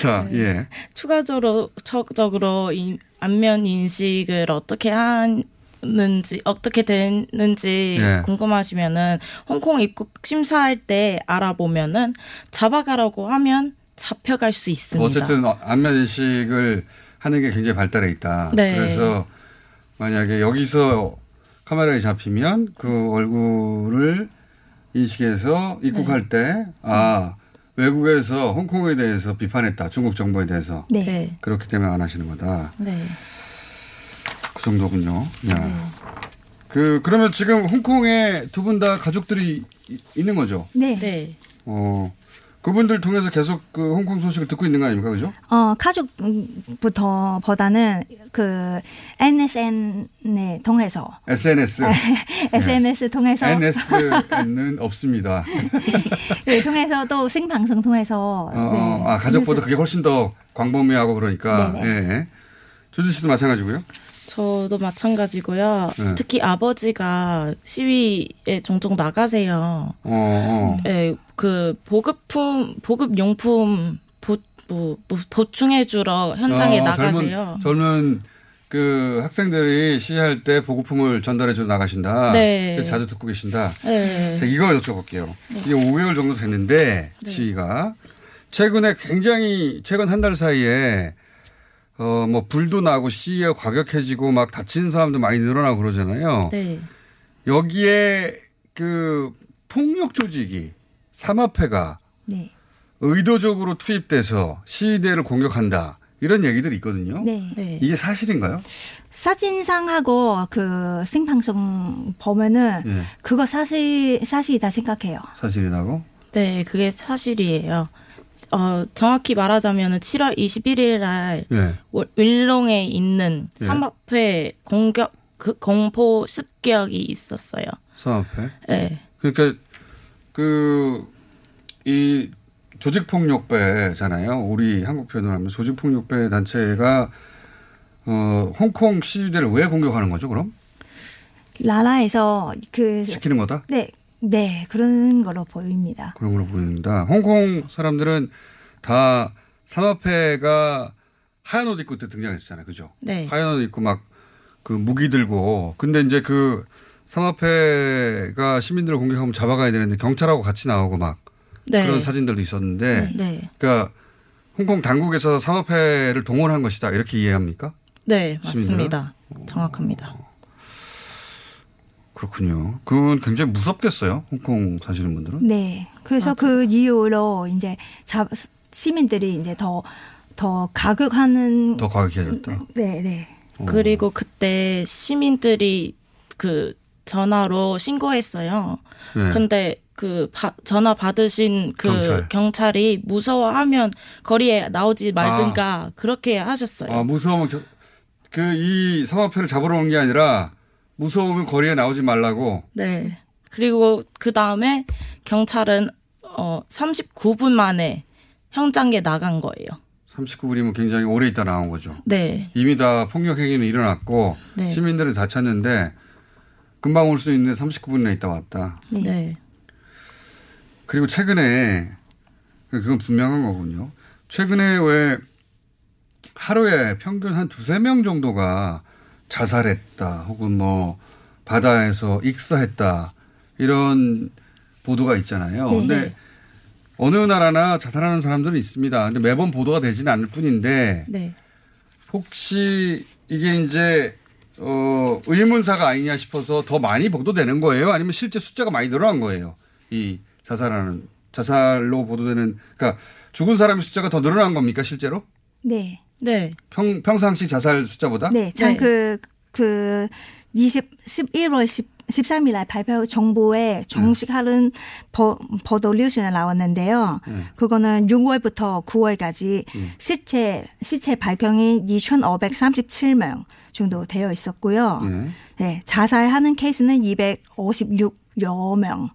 자, 네. 예. 추가적으로 안면 인식을 어떻게 하는지 어떻게 되는지 궁금하시면은 홍콩 입국 심사할 때 알아보면은 잡아가라고 하면 잡혀갈 수 있습니다. 어쨌든 안면 인식을 하는 게 굉장히 발달해 있다. 네. 그래서 만약에 여기서 카메라에 잡히면 그 얼굴을 인식해서 입국할 때 외국에서 홍콩에 대해서 비판했다. 중국 정부에 대해서. 네. 그렇기 때문에 안 하시는 거다. 네. 그 정도군요. 네. 그러면 지금 홍콩에 두 분 다 가족들이 있는 거죠? 네. 네. 그분들 통해서 계속 그 홍콩 소식을 듣고 있는 거 아닙니까? 그죠? 가족부터 보다는 그 NSN에 통해서. SNS 통해서. NSN은 없습니다. 네, 통해서 또 생방송 통해서. 가족보다 그게 훨씬 더 광범위하고 그러니까. 예. 주지 씨도 마찬가지고요. 저도 마찬가지고요. 네. 특히 아버지가 시위에 종종 나가세요. 네, 그 보급용품 보충해주러 현장에 나가세요. 젊은 그 학생들이 시위할 때 보급품을 전달해주러 나가신다. 네. 그래서 자주 듣고 계신다. 네. 제가 이거 여쭤볼게요. 네. 이게 5개월 정도 됐는데 시위가 최근에 최근 한 달 사이에 뭐 불도 나고 시위에 과격해지고 막 다친 사람도 많이 늘어나고 그러잖아요. 네. 여기에 그 폭력 조직이 삼합회가 의도적으로 투입돼서 시위대를 공격한다. 이런 얘기들이 있거든요. 네. 이게 사실인가요? 사진상하고 그 생방송 보면은 그거 사실이다 생각해요. 사실이라고? 네, 그게 사실이에요. 정확히 말하자면 7월 21일 날 윌롱에 있는 삼합회 공포 습격이 있었어요. 삼합회? 네. 그러니까 이 조직폭력배잖아요. 우리 한국 표현으로 하면 조직폭력배 단체가 홍콩 시위대를 왜 공격하는 거죠, 그럼? 나라에서 시키는 거다? 네, 그런 걸로 보입니다. 그런 걸로 보입니다. 홍콩 사람들은 다 삼합회가 하얀 옷 입고 때 등장했잖아요. 그죠? 네. 하얀 옷 입고 막 그 무기 들고. 근데 이제 그 삼합회가 시민들을 공격하면 잡아가야 되는데 경찰하고 같이 나오고 막 그런 사진들도 있었는데. 네. 그러니까 홍콩 당국에서 삼합회를 동원한 것이다. 이렇게 이해합니까? 네, 맞습니다. 시민들은? 정확합니다. 그렇군요. 그건 굉장히 무섭겠어요. 홍콩 사시는 분들은. 네. 그래서 그 이후로 이제 시민들이 이제 더 가격하는. 더 가격해졌다. 네. 그리고 그때 시민들이 그 전화로 신고했어요. 네. 근데 그 전화 받으신 그 경찰이 무서워하면 거리에 나오지 말든가 그렇게 하셨어요. 무서우면 이 삼합회를 잡으러 온 게 아니라 무서우면 거리에 나오지 말라고. 네. 그리고 그 다음에 경찰은 39분 만에 현장에 나간 거예요. 39분이면 굉장히 오래 있다 나온 거죠. 네. 이미 다 폭력 행위는 일어났고 네. 시민들을 다쳤는데 금방 올 수 있는데 39분이나 있다 왔다. 네. 그리고 최근에 그건 분명한 거군요. 최근에 왜 하루에 평균 한 두세 명 정도가 자살했다 혹은 뭐 바다에서 익사했다 이런 보도가 있잖아요. 그런데 네. 어느 나라나 자살하는 사람들은 있습니다. 근데 매번 보도가 되지는 않을 뿐인데 네. 혹시 이게 이제 의문사가 아니냐 싶어서 더 많이 보도되는 거예요? 아니면 실제 숫자가 많이 늘어난 거예요? 이 자살하는 자살로 보도되는 그러니까 죽은 사람의 숫자가 더 늘어난 겁니까 실제로? 네. 네. 평상시 자살 숫자보다? 네. 전 그 11월 13일에 발표 정부의 정식하는 보도 류신에 나왔는데요. 그거는 6월부터 9월까지 시체 발견이 2,537명 정도 되어 있었고요. 네, 자살하는 케이스는 256여 명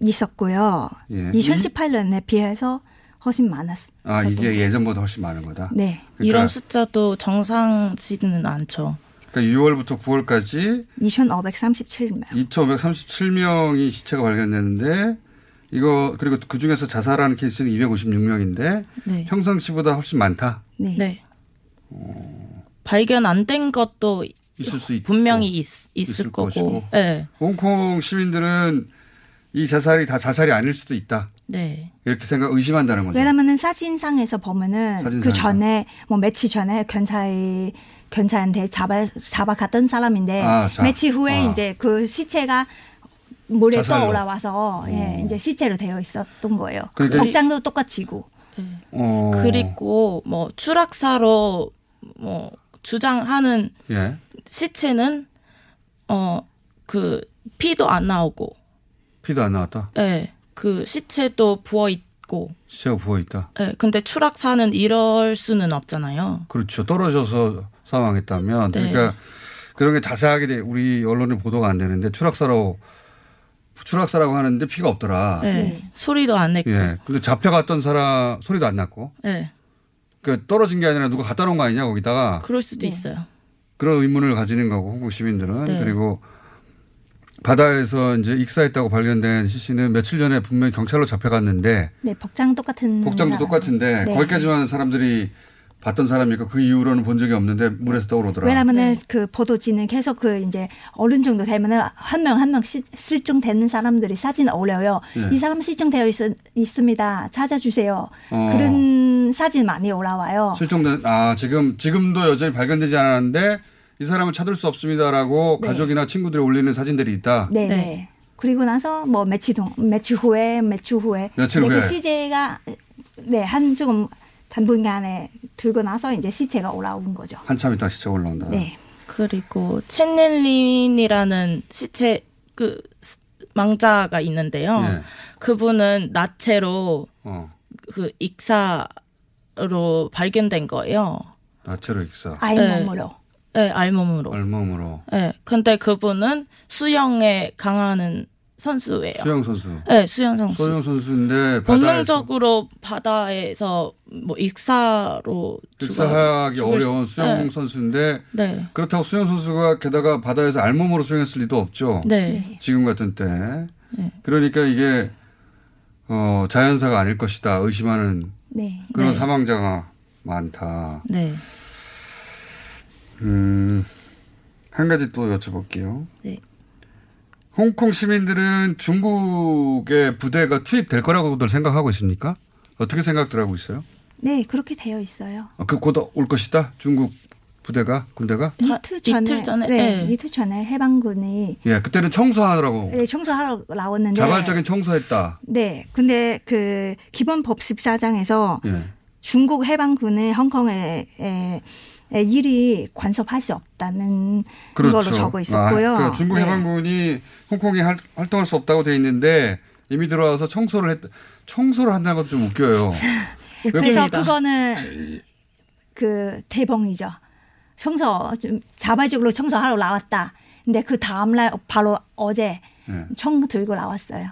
있었고요. 2018년에 비해서 훨씬 많았어요. 아, 이게 예전보다 훨씬 많은 거다? 네. 그러니까 이런 숫자도 정상치는 않죠. 그러니까 6월부터 9월까지 2,537명. 2,537명이 시체가 발견됐는데 이거 그리고 그중에서 자살하는 케이스는 256명인데 네. 평상시보다 훨씬 많다? 네. 네. 발견 안 된 것도 있을 수 분명히 있을 거고. 네. 홍콩 시민들은 이 자살이 다 자살이 아닐 수도 있다. 네. 이렇게 의심한다는 거죠. 왜냐하면 사진상에서 보면은 그 전에 뭐 며칠 전에 경찰한테 잡아갔던 사람인데 며칠 후에 이제 그 시체가 물에 떠 올라와서 예, 이제 시체로 되어 있었던 거예요. 복장도 똑같이고. 네. 그리고 뭐 추락사로 뭐 주장하는 예. 시체는 그 피도 안 나오고. 피도 안 나왔다. 네. 그 시체도 부어있고. 시체가 부어있다? 네. 근데 추락사는 이럴 수는 없잖아요. 그렇죠. 떨어져서 사망했다면. 네. 그러니까 그런 게 자세하게 우리 언론에 보도가 안 되는데 추락사라고 하는데 피가 없더라. 네. 소리도 안 냈고. 네. 근데 잡혀갔던 사람 소리도 안 났고. 네. 그러니까 떨어진 게 아니라 누가 갖다 놓은 거 아니냐 거기다가. 그럴 수도 있어요. 그런 의문을 가지는 거고 홍콩 시민들은. 네. 그리고 바다에서 이제 익사했다고 발견된 시신은 며칠 전에 분명히 경찰로 잡혀갔는데. 네, 복장도 똑같은데 네. 거기까지만 사람들이 봤던 사람이니까 그 이후로는 본 적이 없는데 물에서 떠오르더라. 왜냐하면은 네. 그 보도지는 계속 그 이제 어느 정도 되면은 한 명 실종되는 사람들이 사진 올려요. 네. 이 사람 실종되어 있습니다. 찾아주세요. 그런 사진 많이 올라와요. 지금도 여전히 발견되지 않았는데. 이 사람을 찾을 수 없습니다라고 네. 가족이나 친구들이 올리는 사진들이 있다. 네. 네. 그리고 나서 뭐 며칠 후에 이렇게 시체가 네, 단분간에 들고 나서 이제 시체가 올라온 거죠. 한참 있다 시체가 올라온다. 네. 그리고 첸넬린이라는 시체 그 망자가 있는데요. 네. 그분은 나체로 그 익사로 발견된 거예요. 나체로 익사. 알몸으로. 네. 네, 알몸으로. 네, 근데 그분은 수영에 강한 선수예요. 수영 선수. 수영 선수인데 본능적으로 바다에서 뭐 익사로 익사하기 어려운 수영 네. 선수인데 네. 그렇다고 수영 선수가 게다가 바다에서 알몸으로 수영했을 리도 없죠. 네. 지금 같은 때. 네. 그러니까 이게 자연사가 아닐 것이다 의심하는 네. 그런 네. 사망자가 많다. 네. 한 가지 또 여쭤볼게요. 네. 홍콩 시민들은 중국의 부대가 투입될 거라고들 생각하고 있습니까? 어떻게 생각들 하고 있어요? 네, 그렇게 되어 있어요. 곧 올 것이다? 중국 부대가? 군대가? 이틀 전에. 네, 이틀 전에 해방군이. 예, 그때는 청소하라고. 네, 청소하러 나왔는데. 자발적인 청소했다. 네, 근데 그 기본법 14장에서 예. 중국 해방군은 홍콩에 일이 간섭할 수 없다는 그렇죠. 걸로 적어 있었고요. 그러니까 중국 해방군이 네. 홍콩에 활동할 수 없다고 돼 있는데 이미 들어와서 청소를 한다는 것도 좀 웃겨요. 그래서 그거는 그 대봉이죠. 청소 자발적으로 청소하러 나왔다. 근데 그 다음날 바로 어제 총 들고 나왔어요.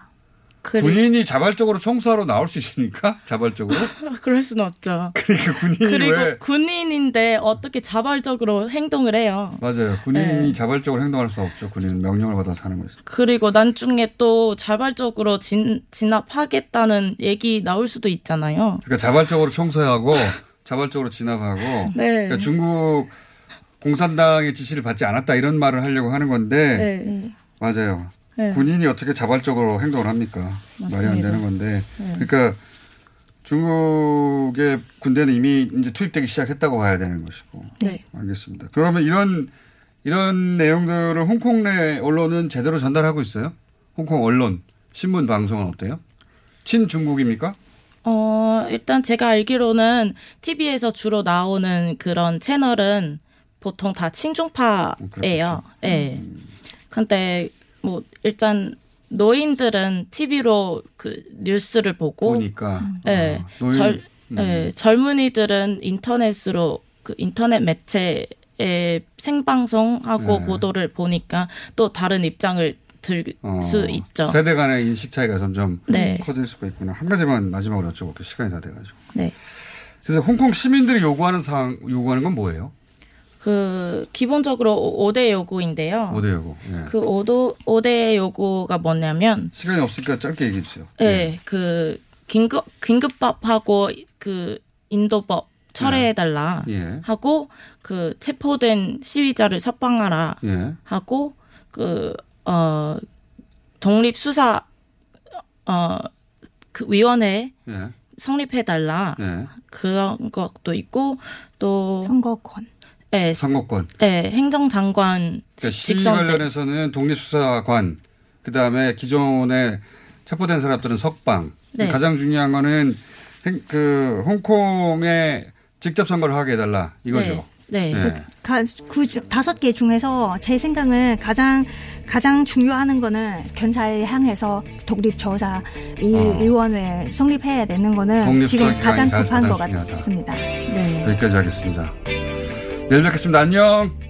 그래. 군인이 자발적으로 청소하러 나올 수 있습니까? 자발적으로? 그럴 수는 없죠. 그러니까 군인이 그리고 왜? 군인인데 어떻게 자발적으로 행동을 해요? 맞아요. 군인이 네. 자발적으로 행동할 수 없죠. 군인은 명령을 받아서 하는 거죠. 그리고 나중에 또 자발적으로 진압하겠다는 얘기 나올 수도 있잖아요. 그러니까 자발적으로 청소하고 자발적으로 진압하고 네. 그러니까 중국 공산당의 지시를 받지 않았다 이런 말을 하려고 하는 건데 네. 맞아요. 네. 군인이 어떻게 자발적으로 행동을 합니까? 맞습니다. 말이 안 되는 건데. 네. 그러니까 중국의 군대는 이미 이제 투입되기 시작했다고 봐야 되는 것이고. 네. 알겠습니다. 그러면 이런 내용들을 홍콩 내 언론은 제대로 전달하고 있어요? 홍콩 언론, 신문, 방송은 어때요? 친중국입니까? 일단 제가 알기로는 TV에서 주로 나오는 그런 채널은 보통 다 친중파예요. 예. 네. 근데 뭐 일단 노인들은 TV로 그 뉴스를 보고 보니까 네. 네. 젊은이들은 인터넷으로 그 인터넷 매체에 생방송하고 네. 보도를 보니까 또 다른 입장을 들 수 있죠. 세대 간의 인식 차이가 점점 네. 커질 수가 있구나. 한 가지만 마지막으로 여쭤볼게요. 시간이 다 돼가지고. 네. 그래서 홍콩 시민들이 요구하는 사항 요구하는 건 뭐예요? 그 기본적으로 5대 요구인데요. 5대 요구. 예. 그 5대 요구가 뭐냐면 시간이 없으니까 짧게 얘기해 주세요. 예. 예. 그 긴급법하고 그 인도법 철회해 달라 예. 하고 그 체포된 시위자를 석방하라 예. 하고 그 독립 수사 그 위원회 예. 성립해 달라. 예. 그런 것도 있고 또 선거권 네, 선거권. 네, 행정장관 그러니까 시위 관련해서는 독립수사관, 그다음에 기존에 체포된 사람들은 석방. 네. 가장 중요한 거는 그 홍콩에 직접 선거를 하게 해달라 이거죠. 네. 네. 네. 다섯 개 중에서 제 생각은 가장 중요한 거는 견사에 향해서 독립조사 위원회 성립해야 되는 거는 지금 가장 급한 것 같습니다. 네. 여기까지 하겠습니다. 내일 뵙겠습니다. 안녕.